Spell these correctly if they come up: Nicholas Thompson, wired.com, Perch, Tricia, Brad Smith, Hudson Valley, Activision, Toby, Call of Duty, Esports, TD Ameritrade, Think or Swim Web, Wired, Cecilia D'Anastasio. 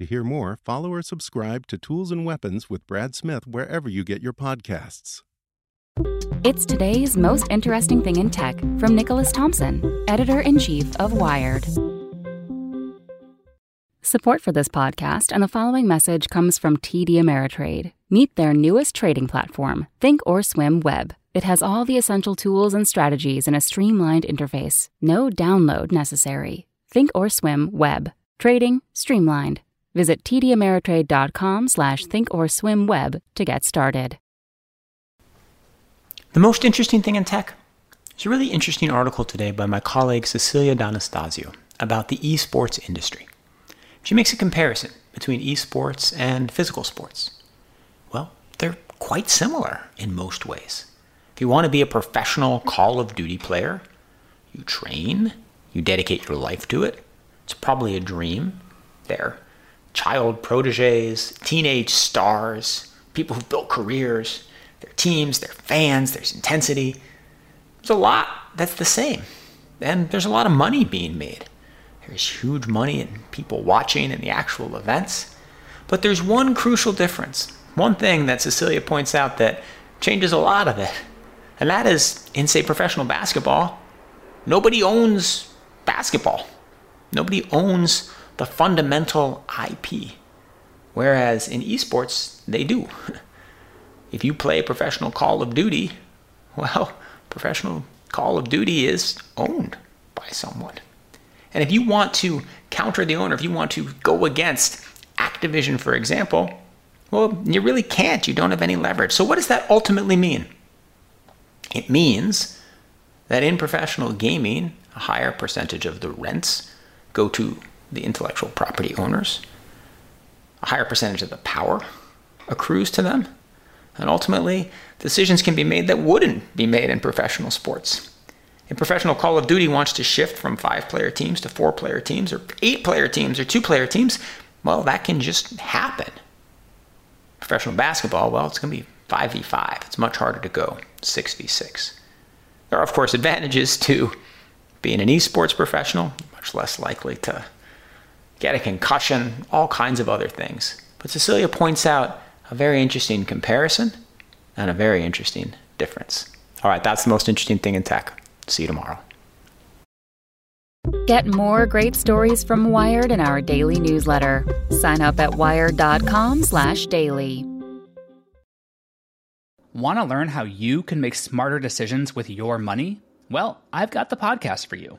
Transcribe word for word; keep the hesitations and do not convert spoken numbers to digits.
To hear more, follow or subscribe to Tools and Weapons with Brad Smith wherever you get your podcasts. It's today's most interesting thing in tech from Nicholas Thompson, editor-in-chief of Wired. Support for this podcast and the following message comes from T D Ameritrade. Meet their newest trading platform, Think or Swim Web. It has all the essential tools and strategies in a streamlined interface. No download necessary. Think or Swim Web. Trading streamlined. Visit tdameritrade.com slash think or swim web to get started. The most interesting thing in tech? It's a really interesting article today by my colleague Cecilia D'Anastasio about the esports industry. She makes a comparison between esports and physical sports. Well, they're quite similar in most ways. If you want to be a professional Call of Duty player, you train, you dedicate your life to it. It's probably a dream. They're child proteges, teenage stars, people who've built careers. Their teams, their fans, there's intensity. There's a lot that's the same. And there's a lot of money being made. There's huge money in people watching and the actual events. But there's one crucial difference, one thing that Cecilia points out that changes a lot of it. And that is, in, say, professional basketball, nobody owns basketball. Nobody owns the fundamental I P. Whereas in esports, they do. If you play professional Call of Duty, well, professional Call of Duty is owned by someone. And if you want to counter the owner, if you want to go against Activision, for example, well, you really can't. You don't have any leverage. So what does that ultimately mean? It means that in professional gaming, a higher percentage of the rents go to the intellectual property owners. A higher percentage of the power accrues to them. And ultimately, decisions can be made that wouldn't be made in professional sports. In professional Call of Duty wants to shift from five-player teams to four-player teams or eight-player teams or two-player teams, well, that can just happen. Professional basketball, well, it's going to be five v five. It's much harder to go, six v six. There are, of course, advantages to being an esports professional, much less likely to get a concussion, all kinds of other things. But Cecilia points out a very interesting comparison and a very interesting difference. All right, that's the most interesting thing in tech. See you tomorrow. Get more great stories from Wired in our daily newsletter. Sign up at wired.com slash daily. Want to learn how you can make smarter decisions with your money? Well, I've got the podcast for you.